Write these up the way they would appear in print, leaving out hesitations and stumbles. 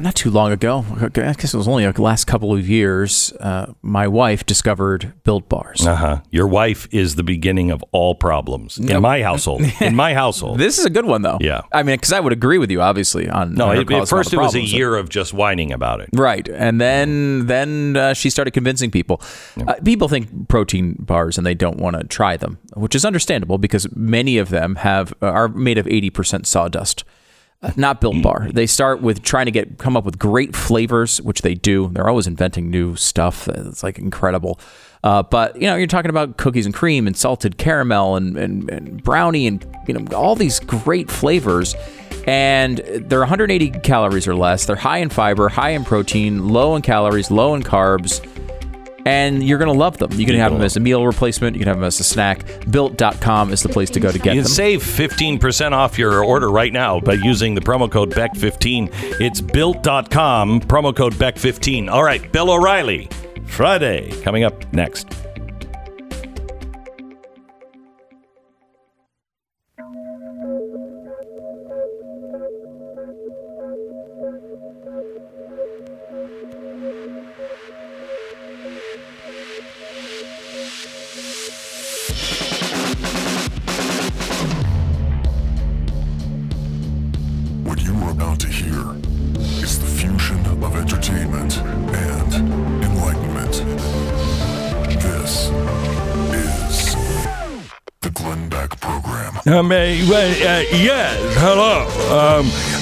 Not too long ago, I guess it was only the last couple of years, my wife discovered Built Bars. Your wife is the beginning of all problems in my household. This is a good one, though. Yeah. I mean, because I would agree with you, obviously. At first it was a year of just whining about it. Right. And then she started convincing people. People think protein bars and they don't want to try them, which is understandable because many of them are made of 80% sawdust. Not Built Bar. They start with trying to come up with great flavors, which they do. They're always inventing new stuff. It's like incredible. But, you know, you're talking about cookies and cream and salted caramel and brownie and, you know, all these great flavors. And they're 180 calories or less. They're high in fiber, high in protein, low in calories, low in carbs. And you're going to love them. You can have them as a meal replacement. You can have them as a snack. Built.com is the place to go to get them. You can save 15% off your order right now by using the promo code BECK15. It's Built.com, promo code BECK15. All right, Bill O'Reilly, Friday, coming up next. Yes, hello.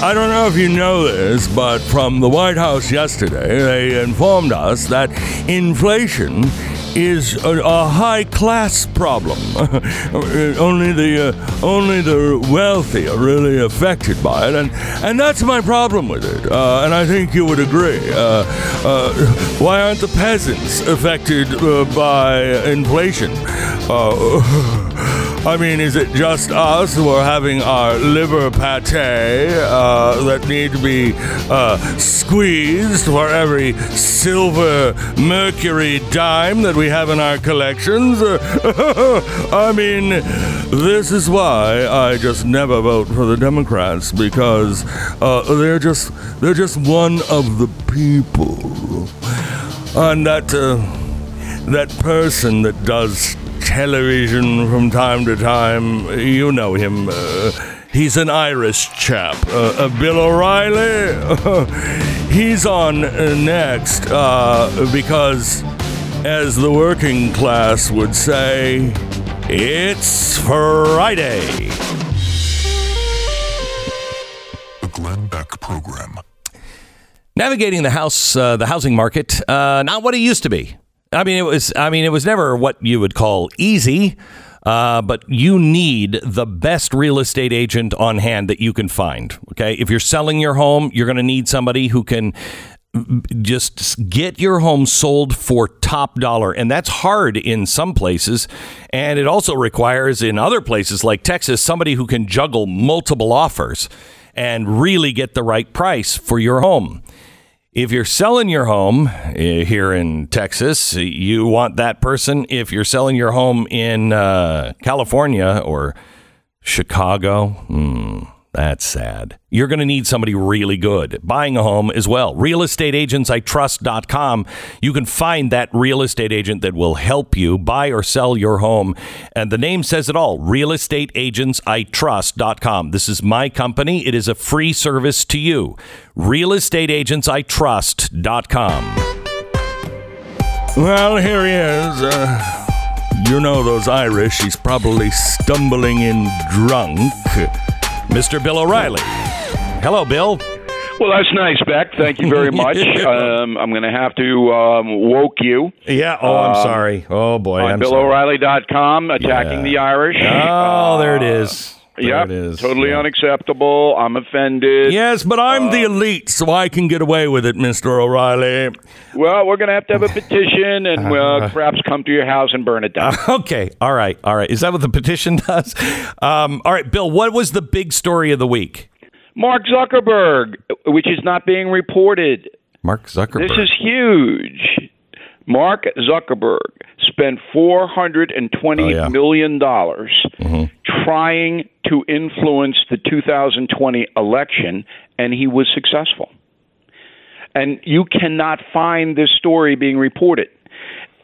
I don't know if you know this, but from the White House yesterday, they informed us that inflation is a high-class problem. Only the wealthy are really affected by it, and that's my problem with it. And I think you would agree. Why aren't the peasants affected by inflation? I mean, is it just us who are having our liver pate that need to be squeezed for every silver mercury dime that we have in our collections? I mean, this is why I just never vote for the Democrats, because they're just one of the people, and that person that does television from time to time, you know him. He's an Irish chap, Bill O'Reilly. He's on next because, as the working class would say, it's Friday. The Glenn Beck Program. Navigating the housing market, not what it used to be. I mean, it was never what you would call easy, but you need the best real estate agent on hand that you can find. OK, if you're selling your home, you're going to need somebody who can just get your home sold for top dollar. And that's hard in some places. And it also requires in other places like Texas, somebody who can juggle multiple offers and really get the right price for your home. If you're selling your home here in Texas, you want that person. If you're selling your home in California or Chicago, that's sad. You're going to need somebody really good. Buying a home as well. RealEstateAgentsITrust.com. You can find that real estate agent that will help you buy or sell your home. And the name says it all. RealEstateAgentsITrust.com. This is my company. It is a free service to you. RealEstateAgentsITrust.com. Well, here he is. You know those Irish. He's probably stumbling in drunk. Mr. Bill O'Reilly. Hello, Bill. Well, that's nice, Beck. Thank you very much. I'm going to have to woke you. Yeah. Oh, I'm sorry. Oh, boy. On BillO'Reilly.com, attacking the Irish. Oh, there it is. Yeah, totally unacceptable. I'm offended. Yes, but I'm the elite, so I can get away with it, Mr. O'Reilly. Well, we're going to have a petition, and we'll perhaps come to your house and burn it down. Okay, all right, all right. Is that what the petition does? All right, Bill, what was the big story of the week? Mark Zuckerberg, which is not being reported. Mark Zuckerberg. This is huge. Mark Zuckerberg spent $420 million trying to influence the 2020 election, and he was successful. And you cannot find this story being reported.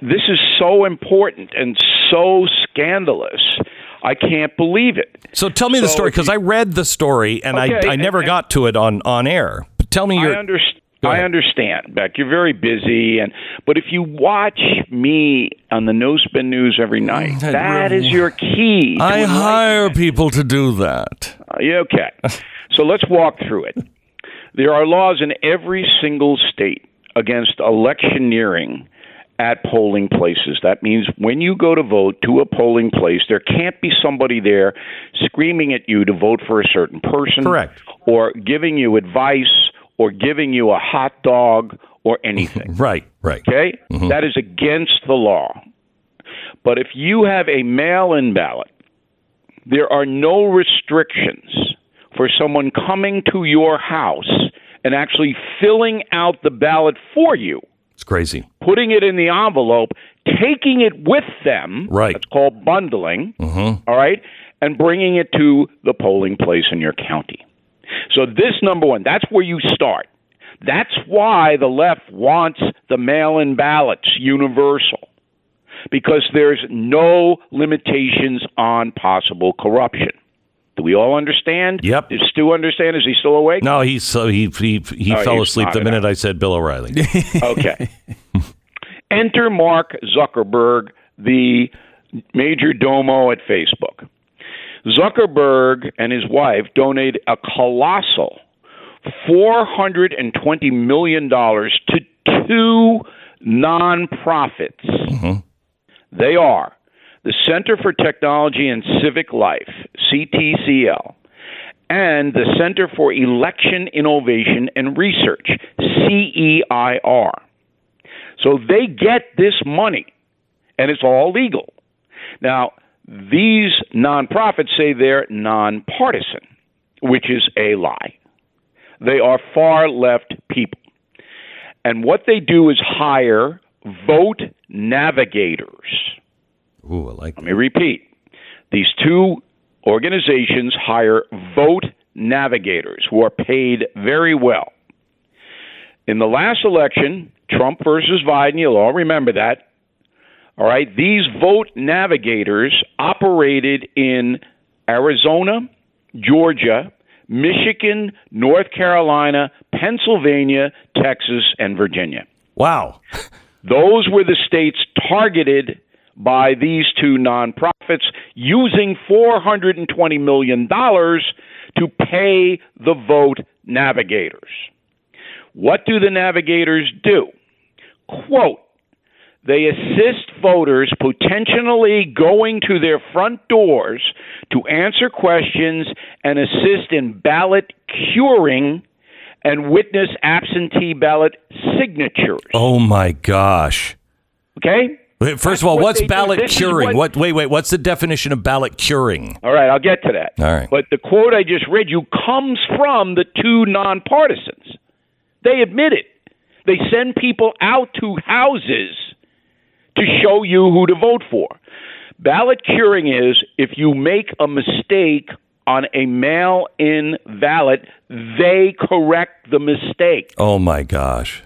This is so important and so scandalous. I can't believe it. So tell me the story, because I read the story, and I never got to it on air. But tell me your... I understand, Beck. You're very busy, but if you watch me on the No Spin News every night, that is your key. I hire people to do that. Okay. So let's walk through it. There are laws in every single state against electioneering at polling places. That means when you go to vote to a polling place, there can't be somebody there screaming at you to vote for a certain person. Correct. Or giving you advice or giving you a hot dog or anything. Right. Okay? Mm-hmm. That is against the law. But if you have a mail-in ballot, there are no restrictions for someone coming to your house and actually filling out the ballot for you. It's crazy. Putting it in the envelope, taking it with them. Right. It's called bundling. Mm-hmm. All right? And bringing it to the polling place in your county. So this, number one, that's where you start. That's why the left wants the mail-in ballots universal, because there's no limitations on possible corruption. Do we all understand? Yep. Does Stu understand? Is he still awake? No, he fell asleep the minute I said Bill O'Reilly. Okay. Enter Mark Zuckerberg, the major domo at Facebook. Zuckerberg and his wife donated a colossal $420 million to two nonprofits. Mm-hmm. They are the Center for Technology and Civic Life, CTCL, and the Center for Election Innovation and Research, CEIR. So they get this money, and it's all legal. Now, these nonprofits say they're nonpartisan, which is a lie. They are far-left people. And what they do is hire vote navigators. Ooh, I like that. Let me repeat. These two organizations hire vote navigators who are paid very well. In the last election, Trump versus Biden, you'll all remember that. All right, these vote navigators operated in Arizona, Georgia, Michigan, North Carolina, Pennsylvania, Texas, and Virginia. Wow. Those were the states targeted by these two nonprofits using $420 million to pay the vote navigators. What do the navigators do? Quote, they assist voters potentially going to their front doors to answer questions and assist in ballot curing and witness absentee ballot signatures. Oh, my gosh. Okay? First of all, what's ballot curing? What's the definition of ballot curing? All right, I'll get to that. All right. But the quote I just read you comes from the two nonpartisans. They admit it. They send people out to houses to show you who to vote for. Ballot curing is if you make a mistake on a mail-in ballot, they correct the mistake. Oh, my gosh.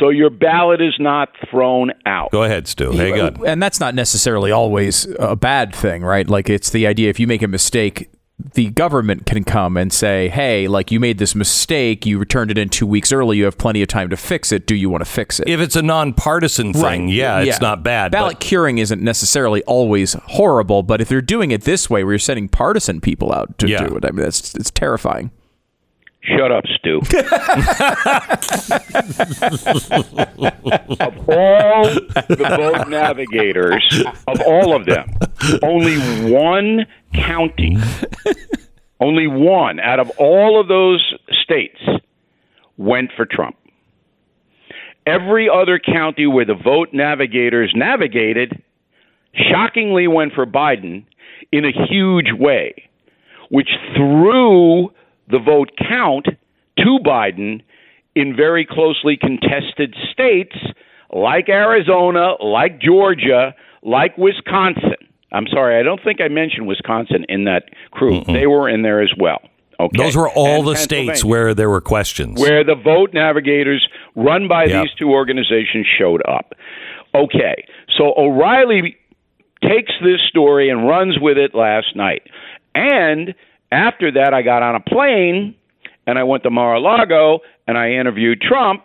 So your ballot is not thrown out. Go ahead, Stu. Hang on. And that's not necessarily always a bad thing, right? Like, it's the idea if you make a mistake, the government can come and say, hey, like, you made this mistake. You returned it in 2 weeks early. You have plenty of time to fix it. Do you want to fix it? If it's a nonpartisan thing, it's not bad. Ballot curing isn't necessarily always horrible, but if you're doing it this way, where you're sending partisan people out to do it, I mean, it's terrifying. Shut up, Stu. Of all the vote navigators, of all of them, only one county. Only one out of all of those states went for Trump. Every other county where the vote navigators navigated shockingly went for Biden in a huge way, which threw the vote count to Biden in very closely contested states like Arizona, like Georgia, like Wisconsin. I'm sorry, I don't think I mentioned Wisconsin in that crew. Mm-mm. They were in there as well. Okay. Those were all and the states where there were questions. Where the vote navigators run by these two organizations showed up. Okay, so O'Reilly takes this story and runs with it last night. And after that, I got on a plane and I went to Mar-a-Lago and I interviewed Trump.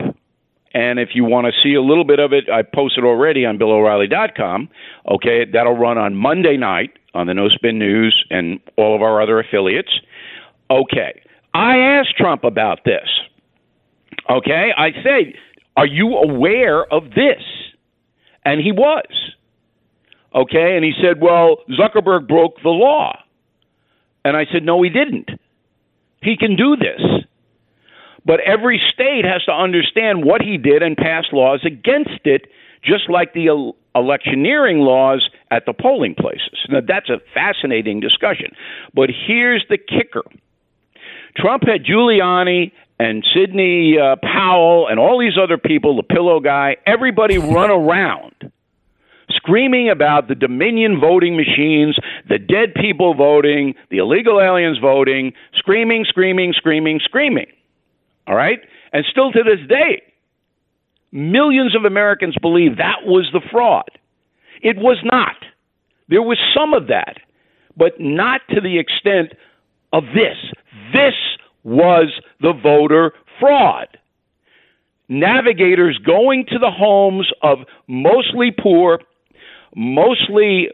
And if you want to see a little bit of it, I posted already on BillO'Reilly.com. Okay, that'll run on Monday night on the No Spin News and all of our other affiliates. Okay, I asked Trump about this. Okay, I said, are you aware of this? And he was. Okay, and he said, well, Zuckerberg broke the law. And I said, no, he didn't. He can do this. But every state has to understand what he did and pass laws against it, just like the electioneering laws at the polling places. Now, that's a fascinating discussion. But here's the kicker. Trump had Giuliani and Sidney Powell and all these other people, the pillow guy, everybody run around screaming about the Dominion voting machines, the dead people voting, the illegal aliens voting, screaming. All right? And still to this day, millions of Americans believe that was the fraud. It was not. There was some of that, but not to the extent of this. This was the voter fraud. Navigators going to the homes of mostly poor, mostly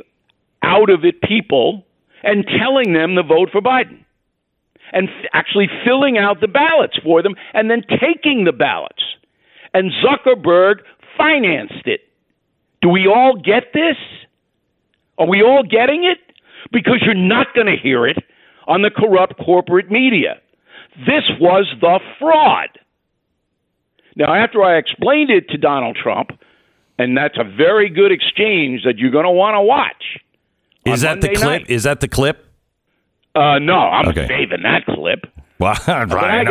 out-of-it people, and telling them to vote for Biden. And actually filling out the ballots for them, and then taking the ballots. And Zuckerberg financed it. Do we all get this? Are we all getting it? Because you're not going to hear it on the corrupt corporate media. This was the fraud. Now, after I explained it to Donald Trump, and that's a very good exchange that you're going to want to watch. Is that the clip? Is that the clip? No, I'm saving that clip. Well, I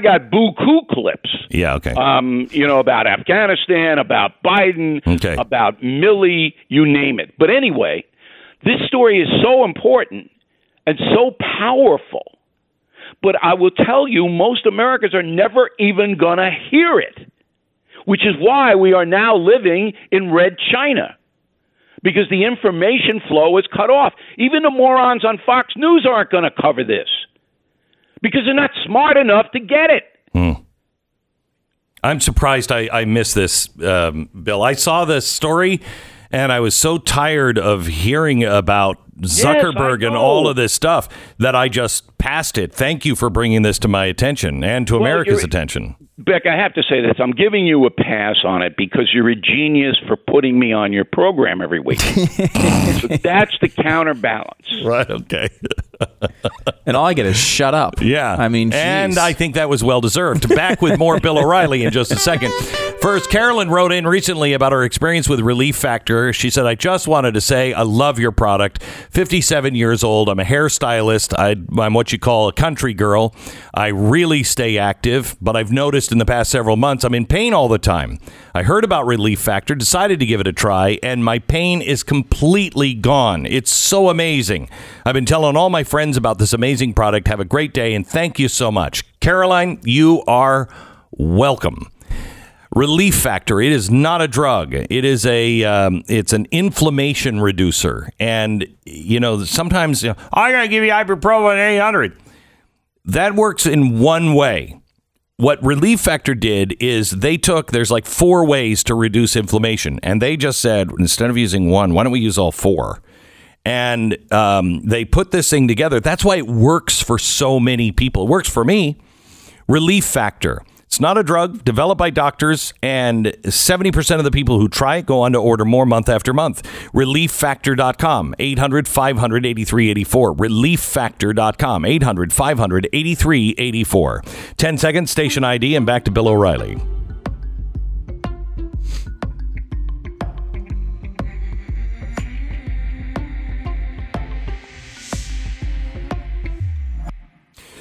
got buku clips. Yeah, okay. About Afghanistan, about Biden, about Milley, you name it. But anyway, this story is so important and so powerful. But I will tell you, most Americans are never even going to hear it, which is why we are now living in Red China. Because the information flow is cut off. Even the morons on Fox News aren't going to cover this. Because they're not smart enough to get it. Mm. I'm surprised I missed this, Bill. I saw this story, and I was so tired of hearing about Zuckerberg and all of this stuff that I just passed it. Thank you for bringing this to my attention and to America's attention. Beck, I have to say this. I'm giving you a pass on it because you're a genius for putting me on your program every week. So that's the counterbalance. Right, okay. And all I get is shut up. Yeah. I mean, geez. And I think that was well-deserved. Back with more Bill O'Reilly in just a second. First, Carolyn wrote in recently about her experience with Relief Factor. She said, I just wanted to say I love your product. 57 years old. I'm a hairstylist. I'm what you call a country girl. I really stay active, but I've noticed in the past several months I'm in pain all the time. I heard about Relief Factor, decided to give it a try, and my pain is completely gone. It's so amazing. I've been telling all my friends about this amazing product. Have a great day, and thank you so much. Caroline, you are welcome. Relief Factor. It is not a drug. It is it's an inflammation reducer. And, sometimes I got to give you ibuprofen 800. That works in one way. What Relief Factor did is there's like 4 ways to reduce inflammation. And they just said, instead of using one, why don't we use all 4? And they put this thing together. That's why it works for so many people. It works for me. Relief Factor. It's not a drug developed by doctors, and 70% of the people who try it go on to order more month after month. ReliefFactor.com, 800-500-8384. ReliefFactor.com, 800-500-8384. 10 seconds, station ID, and back to Bill O'Reilly.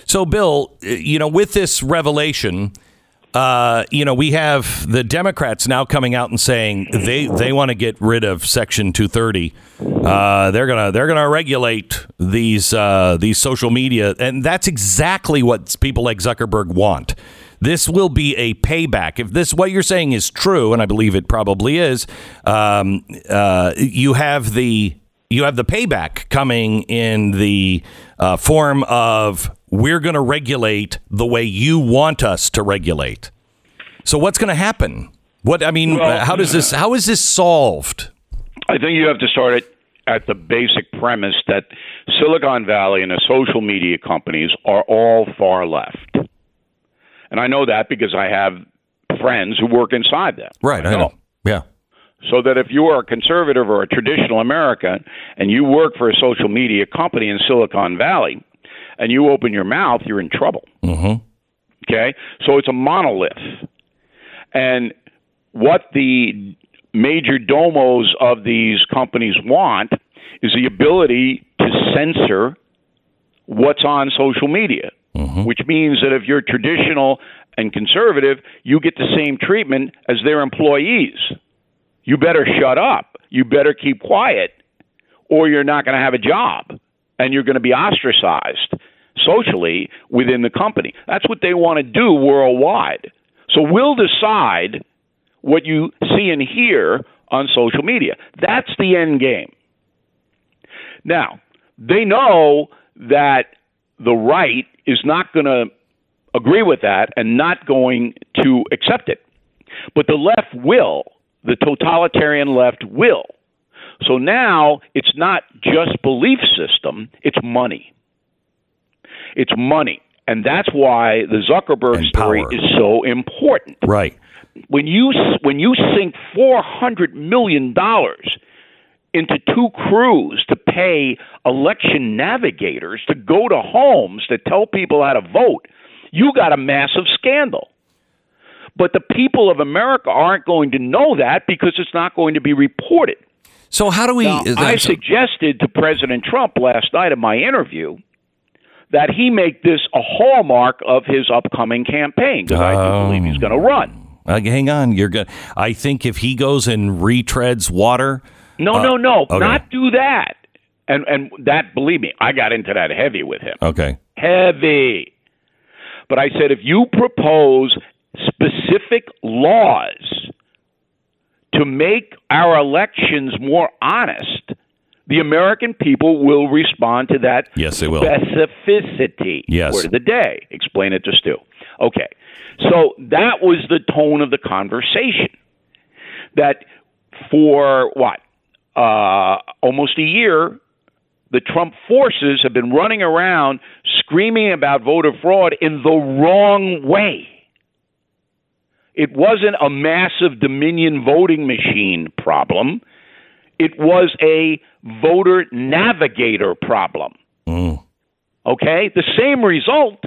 So, Bill, you know, with this revelation, you know, we have the Democrats now coming out and saying they want to get rid of Section 230. They're gonna regulate these social media, and that's exactly what people like Zuckerberg want. This will be a payback. If this what you're saying is true, and I believe it probably is, you have the payback coming in the form of, we're going to regulate the way you want us to regulate. So what's going to happen? How is this solved? I think you have to start it at the basic premise that Silicon Valley and the social media companies are all far left. And I know that because I have friends who work inside them. Right. I know. Yeah. So that if you are a conservative or a traditional American and you work for a social media company in Silicon Valley, and you open your mouth, you're in trouble. Mm-hmm. Okay? So it's a monolith. And what the major domos of these companies want is the ability to censor what's on social media, mm-hmm. which means that if you're traditional and conservative, you get the same treatment as their employees. You better shut up. You better keep quiet, or you're not going to have a job. And you're going to be ostracized socially within the company. That's what they want to do worldwide. So we'll decide what you see and hear on social media. That's the end game. Now, they know that the right is not going to agree with that and not going to accept it. But the left will. The totalitarian left will. So now it's not just belief system, it's money. It's money. And that's why the Zuckerberg story is so important. Right. When you sink $400 million into two crews to pay election navigators to go to homes to tell people how to vote, you got a massive scandal. But the people of America aren't going to know that because it's not going to be reported. So how do we? Now, I suggested to President Trump last night in my interview that he make this a hallmark of his upcoming campaign, because I do believe he's going to run. Hang on, you're good. I think if he goes and retreads water, no, okay. Not do that. And that, believe me, I got into that heavy with him. Okay, heavy. But I said, if you propose specific laws to make our elections more honest, the American people will respond to that. Yes, they will. Specificity. Yes. Word of the day. Explain it to Stu. Okay. So that was the tone of the conversation. That for what? Almost a year, the Trump forces have been running around screaming about voter fraud in the wrong way. It wasn't a massive Dominion voting machine problem. It was a voter navigator problem. Mm. Okay? The same result.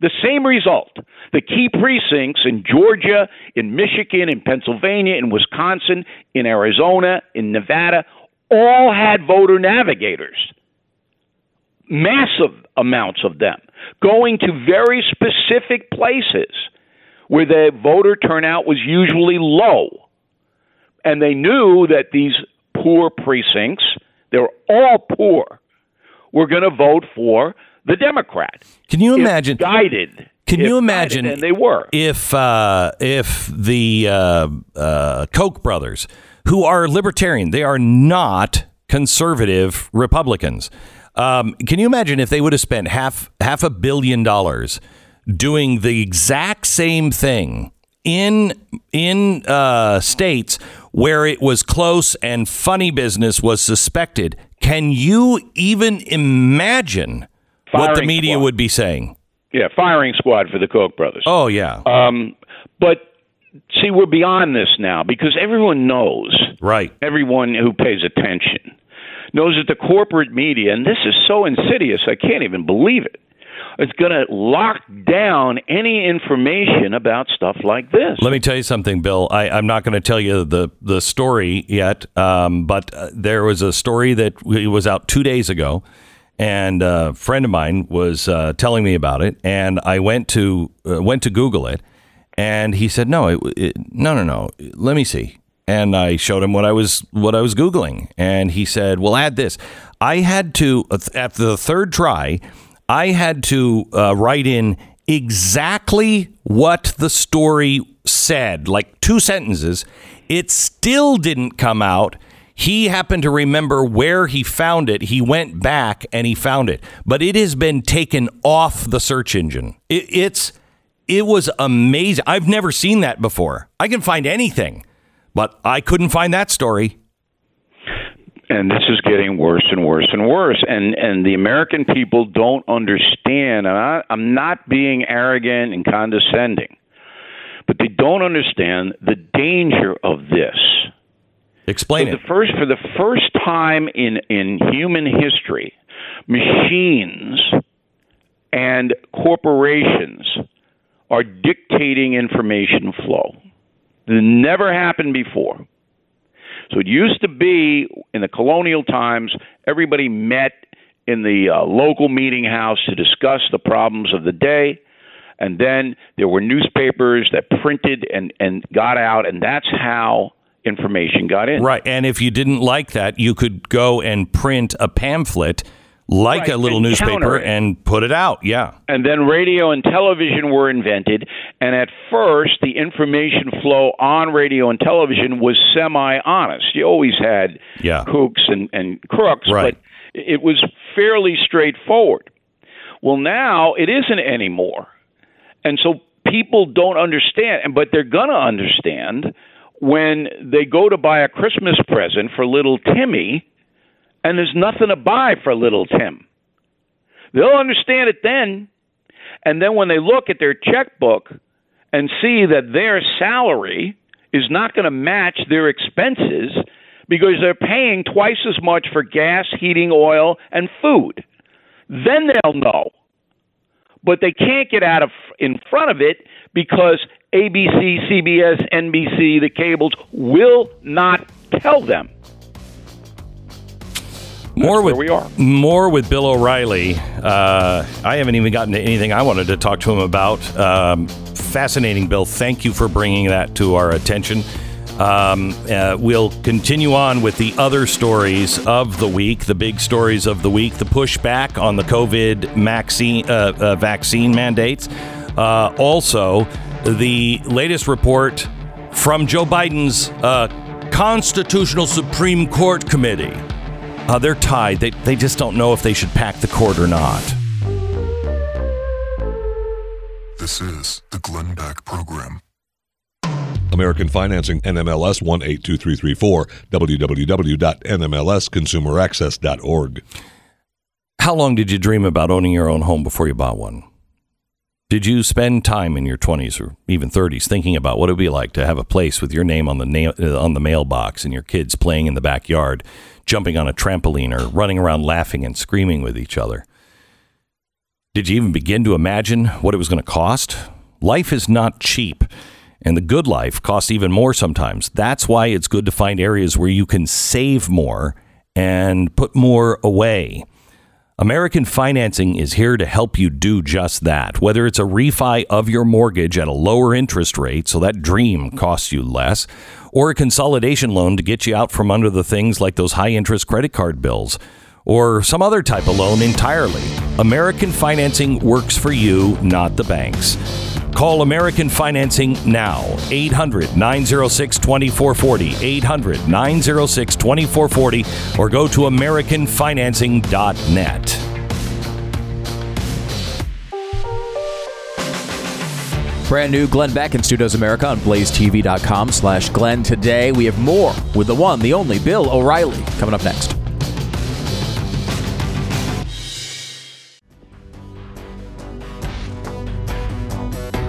The key precincts in Georgia, in Michigan, in Pennsylvania, in Wisconsin, in Arizona, in Nevada, all had voter navigators. Massive amounts of them. Going to very specific places where the voter turnout was usually low. And they knew that these poor precincts, they're all poor, were going to vote for the Democrat. Can you imagine? Can you imagine? And they were. If the Koch brothers, who are libertarian, they are not conservative Republicans. Can you imagine if they would have spent half $1 billion doing the exact same thing in states where it was close and funny business was suspected? Can you even imagine what the media would be saying? Yeah, firing squad for the Koch brothers. Oh, yeah. But see, we're beyond this now because everyone knows. Right. Everyone who pays attention knows that the corporate media, and this is so insidious, I can't even believe it, it's going to lock down any information about stuff like this. Let me tell you something, Bill. I'm not going to tell you the story yet, but there was a story that was out 2 days ago, and a friend of mine was telling me about it, and I went to Google it, and he said, no, let me see. And I showed him what I was Googling, and he said, well, add this. I had to, at the third try, I had to write in exactly what the story said, like two sentences. It still didn't come out. He happened to remember where he found it. He went back and he found it. But it has been taken off the search engine. It was amazing. I've never seen that before. I can find anything, but I couldn't find that story. And this is getting worse and worse and worse. And the American people don't understand. And I'm not being arrogant and condescending, but they don't understand the danger of this. Explain it. For the first time in human history, machines and corporations are dictating information flow. It never happened before. So it used to be in the colonial times, everybody met in the local meeting house to discuss the problems of the day. And then there were newspapers that printed and got out. And that's how information got in. Right. And if you didn't like that, you could go and print a pamphlet like right, a little newspaper and put it out. Yeah. And then radio and television were invented. And at first, the information flow on radio and television was semi-honest. You always had kooks and crooks, right, but it was fairly straightforward. Well, now it isn't anymore. And so people don't understand, but they're going to understand when they go to buy a Christmas present for little Timmy. And there's nothing to buy for little Tim. They'll understand it then. And then when they look at their checkbook and see that their salary is not going to match their expenses because they're paying twice as much for gas, heating oil, and food, then they'll know. But they can't get out of in front of it because ABC, CBS, NBC, the cables will not tell them. More with Bill O'Reilly. I haven't even gotten to anything I wanted to talk to him about. Fascinating, Bill. Thank you for bringing that to our attention. We'll continue on with the other stories of the week, the big stories of the week, the pushback on the COVID vaccine mandates. Also, the latest report from Joe Biden's Constitutional Supreme Court Committee. They're tied. They just don't know if they should pack the court or not. This is the Glenn Beck Program. American Financing, NMLS 182334, www.nmlsconsumeraccess.org. How long did you dream about owning your own home before you bought one? Did you spend time in your 20s or even 30s thinking about what it would be like to have a place with your name on the on the mailbox and your kids playing in the backyard, jumping on a trampoline or running around laughing and screaming with each other? Did you even begin to imagine what it was going to cost? Life is not cheap, and the good life costs even more sometimes. That's why it's good to find areas where you can save more and put more away. American Financing is here to help you do just that. Whether it's a refi of your mortgage at a lower interest rate, so that dream costs you less, or a consolidation loan to get you out from under the things like those high-interest credit card bills, or some other type of loan entirely, American Financing works for you, not the banks. Call American Financing now, 800-906-2440, 800-906-2440, or go to AmericanFinancing.net. Brand new Glenn Beck in Studios America on BlazeTV.com/Glenn. Today we have more with the one, the only, Bill O'Reilly, coming up next.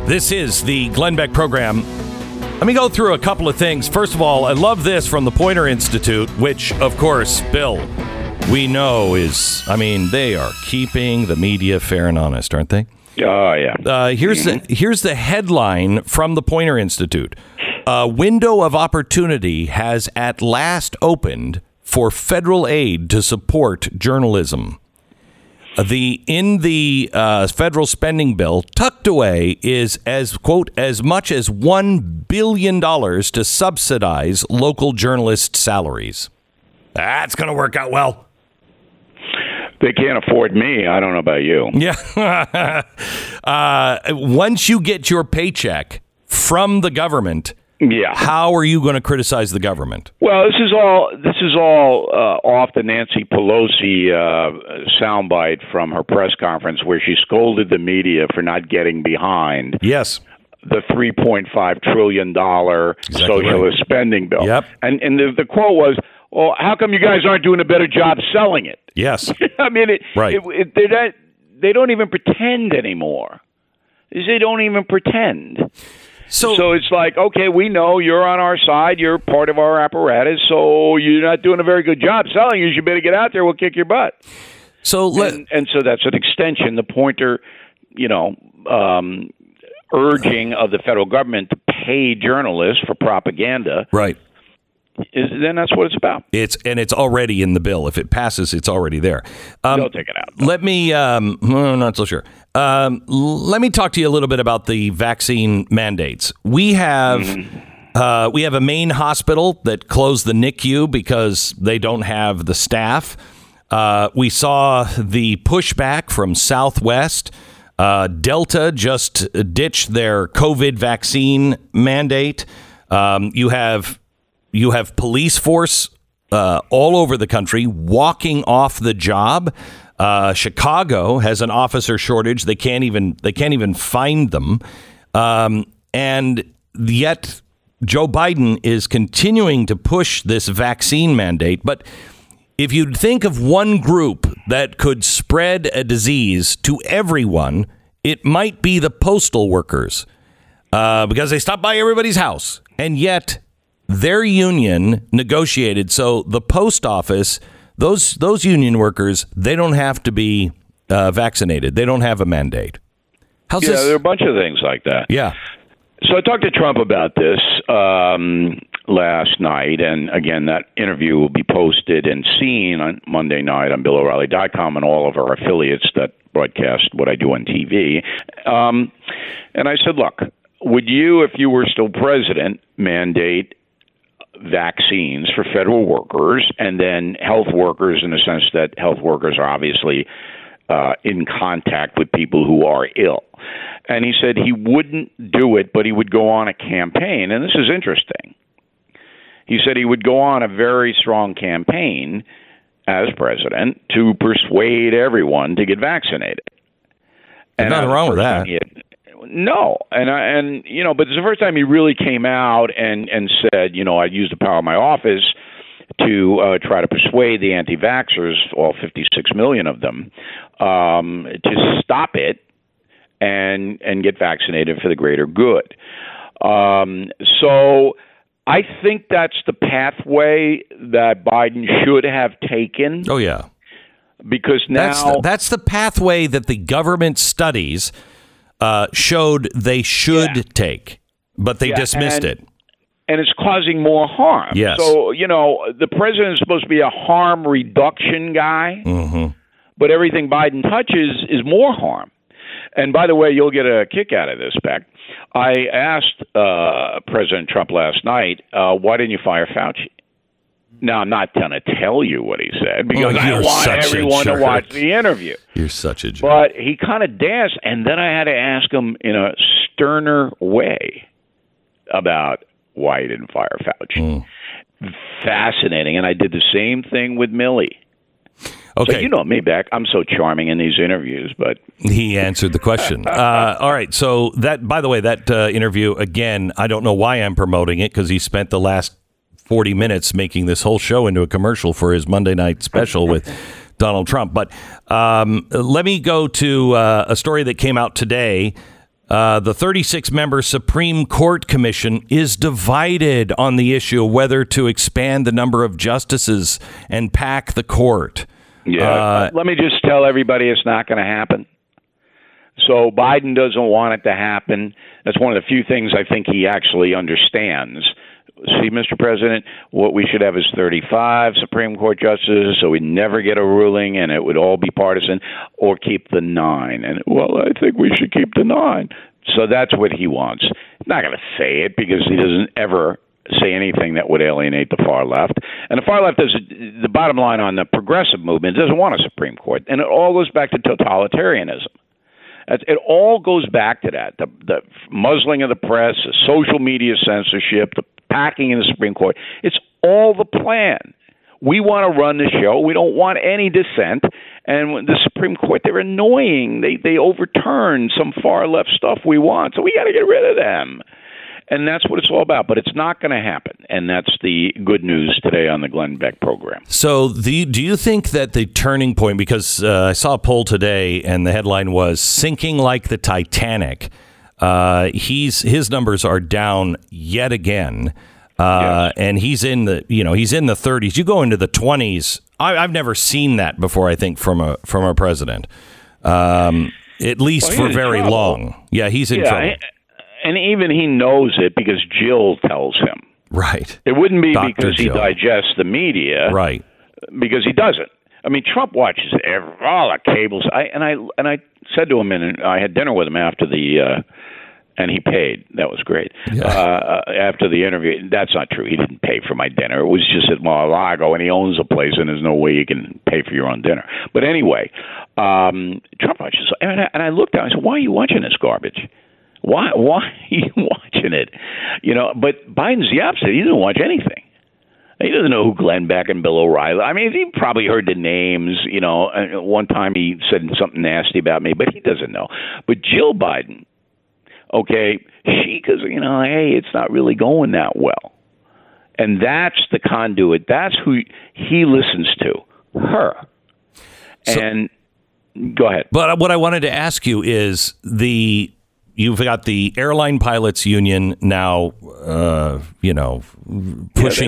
This is the Glenn Beck program. Let me go through a couple of things. First of all, I love this from the Poynter Institute, which, of course, Bill, we know is, I mean, they are keeping the media fair and honest, aren't they? Oh, yeah. Here's the headline from the Poynter Institute. A window of opportunity has at last opened for federal aid to support journalism. In the federal spending bill, tucked away is, as quote, as much as $1 billion to subsidize local journalist salaries. That's going to work out well. They can't afford me. I don't know about you. Yeah. Once you get your paycheck from the government, yeah, how are you going to criticize the government? Well, this is all off the Nancy Pelosi soundbite from her press conference, where she scolded the media for not getting behind. Yes. The $3.5 trillion socialist spending bill. Yep. And the quote was, well, how come you guys aren't doing a better job selling it? Yes. I mean, they don't even pretend anymore. They don't even pretend. So it's like, okay, we know you're on our side. You're part of our apparatus. So you're not doing a very good job selling us. You better get out there. We'll kick your butt. So that's an extension. The Poynter, urging of the federal government to pay journalists for propaganda. Right. Then that's what it's about. It's already in the bill. If it passes, it's already there. They'll take it out. Let me. I'm not so sure. Let me talk to you a little bit about the vaccine mandates. We have a Maine hospital that closed the NICU because they don't have the staff. We saw the pushback from Southwest. Delta just ditched their COVID vaccine mandate. You have police force all over the country walking off the job. Chicago has an officer shortage. They can't even find them. And yet Joe Biden is continuing to push this vaccine mandate. But if you'd think of one group that could spread a disease to everyone, it might be the postal workers because they stop by everybody's house. And yet their union negotiated. So the post office, those union workers, they don't have to be vaccinated. They don't have a mandate. How's this? There are a bunch of things like that. Yeah. So I talked to Trump about this last night. And again, that interview will be posted and seen on Monday night on BillO'Reilly.com and all of our affiliates that broadcast what I do on TV. And I said, look, would you, if you were still president, mandate vaccines for federal workers and then health workers, in the sense that health workers are obviously in contact with people who are ill? And he said he wouldn't do it, but he would go on a campaign. And this is interesting. He said he would go on a very strong campaign as president to persuade everyone to get vaccinated. There's nothing wrong with that. No. But it's the first time he really came out and said, I'd use the power of my office to try to persuade the anti-vaxxers, all 56 million of them, to stop it and get vaccinated for the greater good. So I think that's the pathway that Biden should have taken. Oh, yeah. Because now that's the pathway that the government studies showed they should take, but they dismissed it. And it's causing more harm. Yes. So, the president is supposed to be a harm reduction guy, but everything Biden touches is more harm. And by the way, you'll get a kick out of this, Beck. I asked President Trump last night, why didn't you fire Fauci? Now, I'm not going to tell you what he said because I want everyone to watch the interview. You're such a jerk. But he kind of danced, and then I had to ask him in a sterner way about why he didn't fire Fauci. Mm. Fascinating, and I did the same thing with Millie. Okay. So me, Beck. I'm so charming in these interviews, but he answered the question. All right. So that, by the way, that interview, again, I don't know why I'm promoting it because he spent the last 40 minutes making this whole show into a commercial for his Monday night special with Donald Trump. But let me go to a story that came out today The 36-member Supreme Court Commission is divided on the issue of whether to expand the number of justices and pack the court. Yeah. Let me just tell everybody it's not going to happen. So Biden doesn't want it to happen. That's one of the few things I think he actually understands. See, Mr. President, what we should have is 35 Supreme Court justices, so we never get a ruling, and it would all be partisan, or keep the 9. And, well, I think we should keep the 9. So that's what he wants. He's not going to say it because he doesn't ever say anything that would alienate the far left. And the far left is the bottom line on the progressive movement. It doesn't want a Supreme Court. And it all goes back to totalitarianism. It all goes back to that, the muzzling of the press, the social media censorship, the packing in the Supreme Court. It's all the plan. We want to run the show. We don't want any dissent. And the Supreme Court, they're annoying. They overturn some far-left stuff we want. So we got to get rid of them. And that's what it's all about. But it's not going to happen. And that's the good news today on the Glenn Beck program. So do you think that the turning point, because I saw a poll today and the headline was sinking like the Titanic. His numbers are down yet again. Yes. And he's in the 30s. You go into the 20s. I've never seen that before, I think, from a president, at least for very long. Yeah, he's in trouble. And even he knows it because Jill tells him. Right. It wouldn't be Dr. because Jill. He digests the media. Right. Because he doesn't. I mean, Trump watches all the cables. I said to him, and I had dinner with him after the, and he paid. That was great. Yeah. After the interview, that's not true. He didn't pay for my dinner. It was just at Mar-a-Lago, and he owns a place, and there's no way you can pay for your own dinner. But anyway, Trump watches, and I looked down. I said, "Why are you watching this garbage? Why are you watching it?" You know, but Biden's the opposite. He doesn't watch anything. He doesn't know who Glenn Beck and Bill O'Reilly. I mean, he probably heard the names, you know. One time he said something nasty about me, but he doesn't know. But Jill Biden, okay, because, you know, hey, it's not really going that well. And that's the conduit. That's who he listens to, her. And go ahead. But what I wanted to ask you is you've got the airline pilots union now, pushing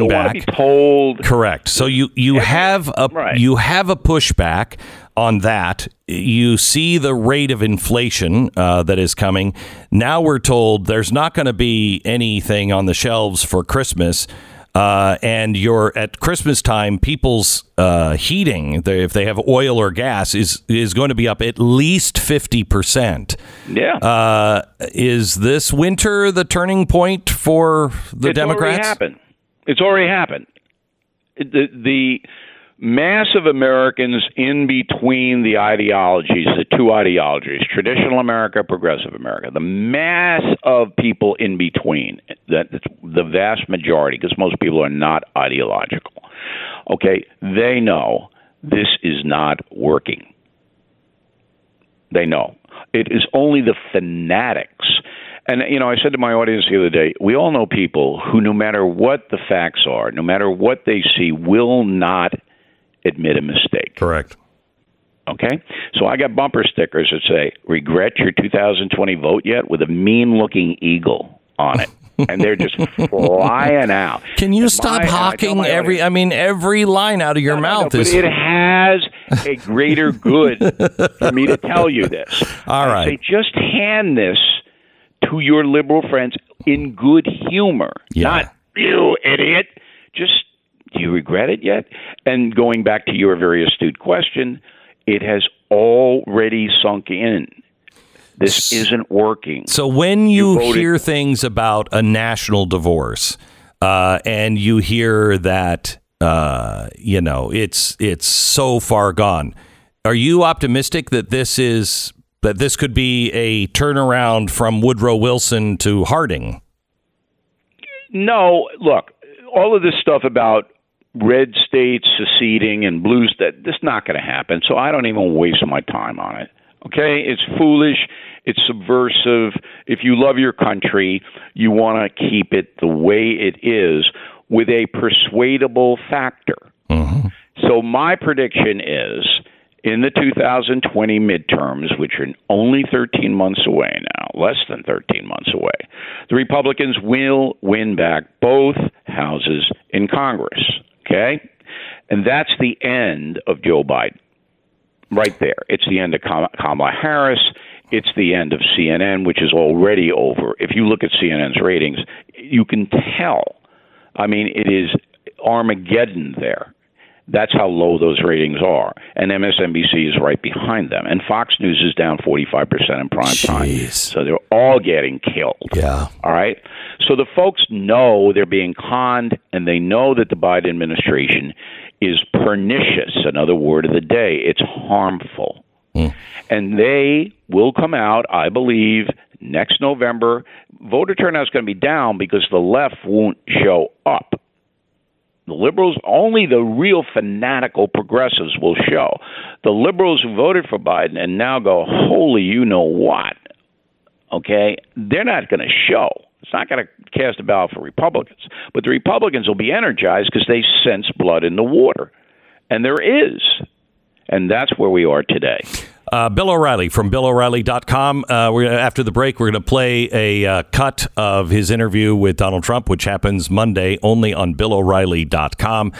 back. Want to be told. Correct. So you have a pushback on that. You see the rate of inflation that is coming. Now we're told there's not going to be anything on the shelves for Christmas. And you're at Christmas time, people's heating, if they have oil or gas, is going to be up at least 50%. Yeah. Is this winter the turning point for the Democrats? It's already happened. The mass of Americans in between the two ideologies, traditional America, progressive America, the mass of people in between, that's the vast majority, because most people are not ideological. Okay, they know this is not working. They know. It is only the fanatics. And, you know, I said to my audience the other day, we all know people who, no matter what the facts are, no matter what they see, will not admit a mistake. Correct. Okay? So I got bumper stickers that say, "Regret your 2020 vote yet?" with a mean-looking eagle on it. And they're just flying out. Can you stop hawking every line out of your mouth? But it has a greater good for me to tell you this. All right. They just hand this to your liberal friends in good humor. Yeah. Not, "You idiot." Just, "Do you regret it yet?" And going back to your very astute question, it has already sunk in. This isn't working. So when you hear things about a national divorce, and you hear that, it's so far gone, are you optimistic that this could be a turnaround from Woodrow Wilson to Harding? No, look, all of this stuff about red states seceding and blue states, that's not going to happen. So I don't even waste my time on it. Okay? It's foolish. It's subversive. If you love your country, you want to keep it the way it is with a persuadable factor. Mm-hmm. So my prediction is in the 2020 midterms, which are only 13 months away now, less than 13 months away, the Republicans will win back both houses in Congress, okay? And that's the end of Joe Biden right there. It's the end of Kamala Harris. It's the end of CNN, which is already over. If you look at CNN's ratings, you can tell. I mean, it is Armageddon there. That's how low those ratings are. And MSNBC is right behind them. And Fox News is down 45% in prime time. So they're all getting killed. Yeah. All right. So the folks know they're being conned, and they know that the Biden administration is pernicious. Another word of the day. It's harmful. Mm. And they will come out, I believe, next November. Voter turnout is going to be down because the left won't show up. The liberals, only the real fanatical progressives will show. The liberals who voted for Biden and now go, holy you know what, okay, they're not going to show. It's not going to cast a ballot for Republicans. But the Republicans will be energized because they sense blood in the water. And there is. And that's where we are today. Bill O'Reilly from BillO'Reilly.com. After the break, we're going to play a cut of his interview with Donald Trump, which happens Monday only on BillO'Reilly.com.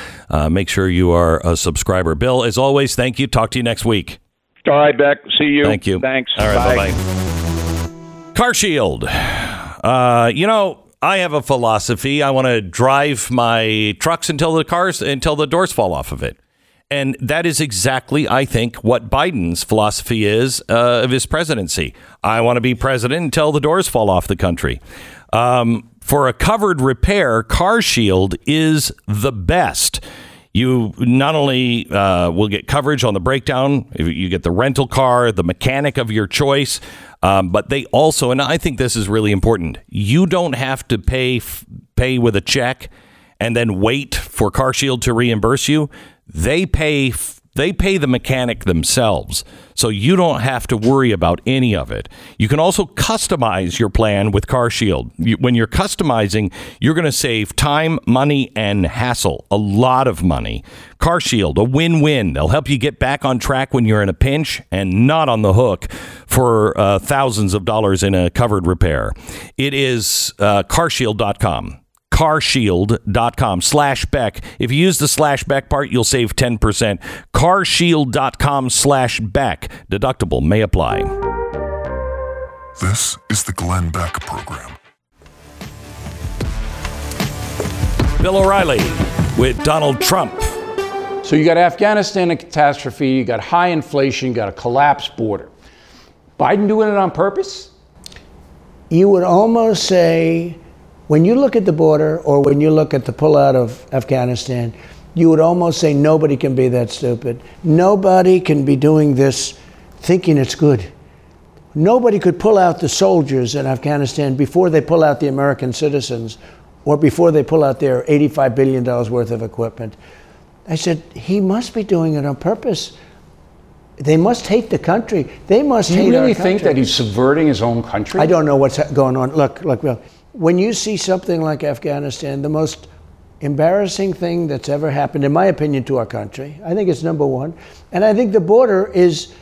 Make sure you are a subscriber. Bill, as always, thank you. Talk to you next week. All right, Beck. See you. Thank you. Thanks. All right. Bye. Bye-bye. Car Shield. You know, I have a philosophy. I want to drive my trucks until the doors fall off of it. And that is exactly, I think, what Biden's philosophy is of his presidency. I want to be president until the doors fall off the country. For a covered repair, Car Shield is the best. You not only will get coverage on the breakdown, you get the rental car, the mechanic of your choice, but they also, and I think this is really important, you don't have to pay with a check and then wait for Car Shield to reimburse you. They pay the mechanic themselves, so you don't have to worry about any of it. You can also customize your plan with Car Shield. When you're customizing, you're going to save time, money, and hassle. A lot of money. Car Shield, a win-win. They'll help you get back on track when you're in a pinch and not on the hook for thousands of dollars in a covered repair. It is carshield.com. carshield.com/Beck. If you use the /Beck part, you'll save 10%. carshield.com/Beck. Deductible may apply. This is the Glenn Beck program. Bill O'Reilly with Donald Trump. So you got Afghanistan, a catastrophe, you got high inflation, you got a collapsed border. Biden doing it on purpose? You would almost say, when you look at the border or when you look at the pullout of Afghanistan, you would almost say nobody can be that stupid. Nobody can be doing this thinking it's good. Nobody could pull out the soldiers in Afghanistan before they pull out the American citizens or before they pull out their $85 billion worth of equipment. I said, he must be doing it on purpose. They must hate the country. They must hate our country. Do you really think that he's subverting his own country? I don't know what's going on. Look, Bill. When you see something like Afghanistan, the most embarrassing thing that's ever happened, in my opinion, to our country, I think it's number one. And I think the border is,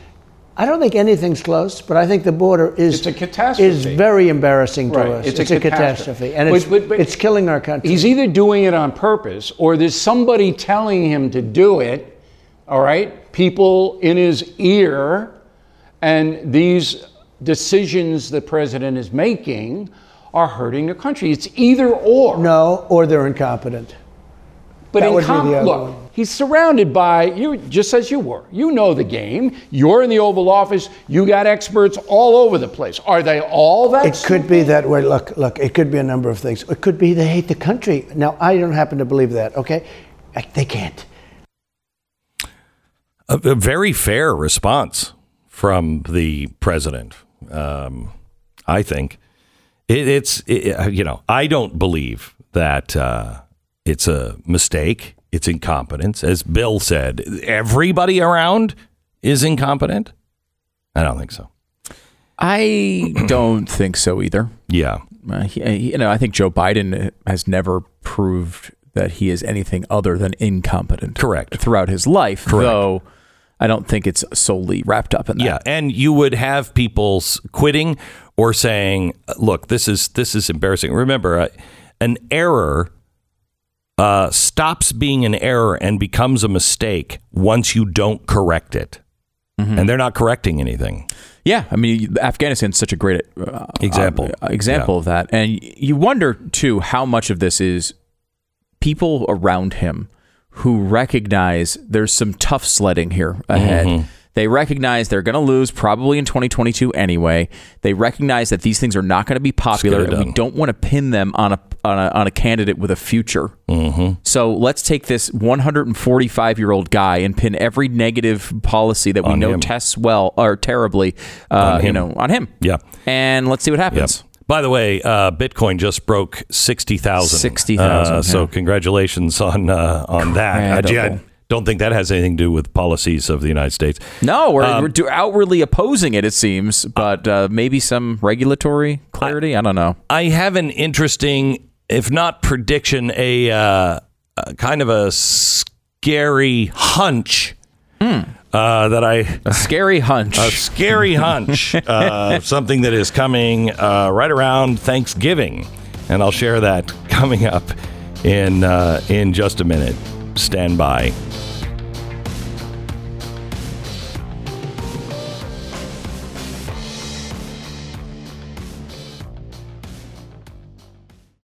I don't think anything's close, but I think the border is a catastrophe. Is very embarrassing to us. It's a catastrophe. And it's killing our country. He's either doing it on purpose or there's somebody telling him to do it, all right, people in his ear, and these decisions the president is making are hurting the country. It's either or. No, or they're incompetent. But look, he's surrounded by you, just as you were. You know the game. You're in the Oval Office. You got experts all over the place. Are they all that? It could be that way. Look. It could be a number of things. It could be they hate the country. Now, I don't happen to believe that. Okay, they can't. A very fair response from the president, I think. I don't believe that it's a mistake. It's incompetence. As Bill said, everybody around is incompetent. I don't think so. I don't think so either. Yeah. I think Joe Biden has never proved that he is anything other than incompetent. Correct. Throughout his life, Correct. Though I don't think it's solely wrapped up in that. Yeah, and you would have people quitting or saying, look, this is embarrassing. Remember, an error stops being an error and becomes a mistake once you don't correct it. Mm-hmm. And they're not correcting anything. Yeah. I mean, Afghanistan is such a great example of that. And you wonder, too, how much of this is people around him who recognize there's some tough sledding here ahead. Mm-hmm. They recognize they're going to lose probably in 2022 anyway. They recognize that these things are not going to be popular, and we don't want to pin them on a candidate with a future. Mm-hmm. So let's take this 145-year-old guy and pin every negative policy that we know tests well or terribly, on him. Yeah, and let's see what happens. Yep. By the way, Bitcoin just broke 60,000. Yeah. So congratulations on that. I don't think that has anything to do with policies of the United States. No, we're outwardly opposing it seems, but maybe some regulatory clarity. I don't know. I have an interesting, if not prediction, a kind of a scary hunch. A scary hunch. Something that is coming right around Thanksgiving, and I'll share that coming up in just a minute. Stand by.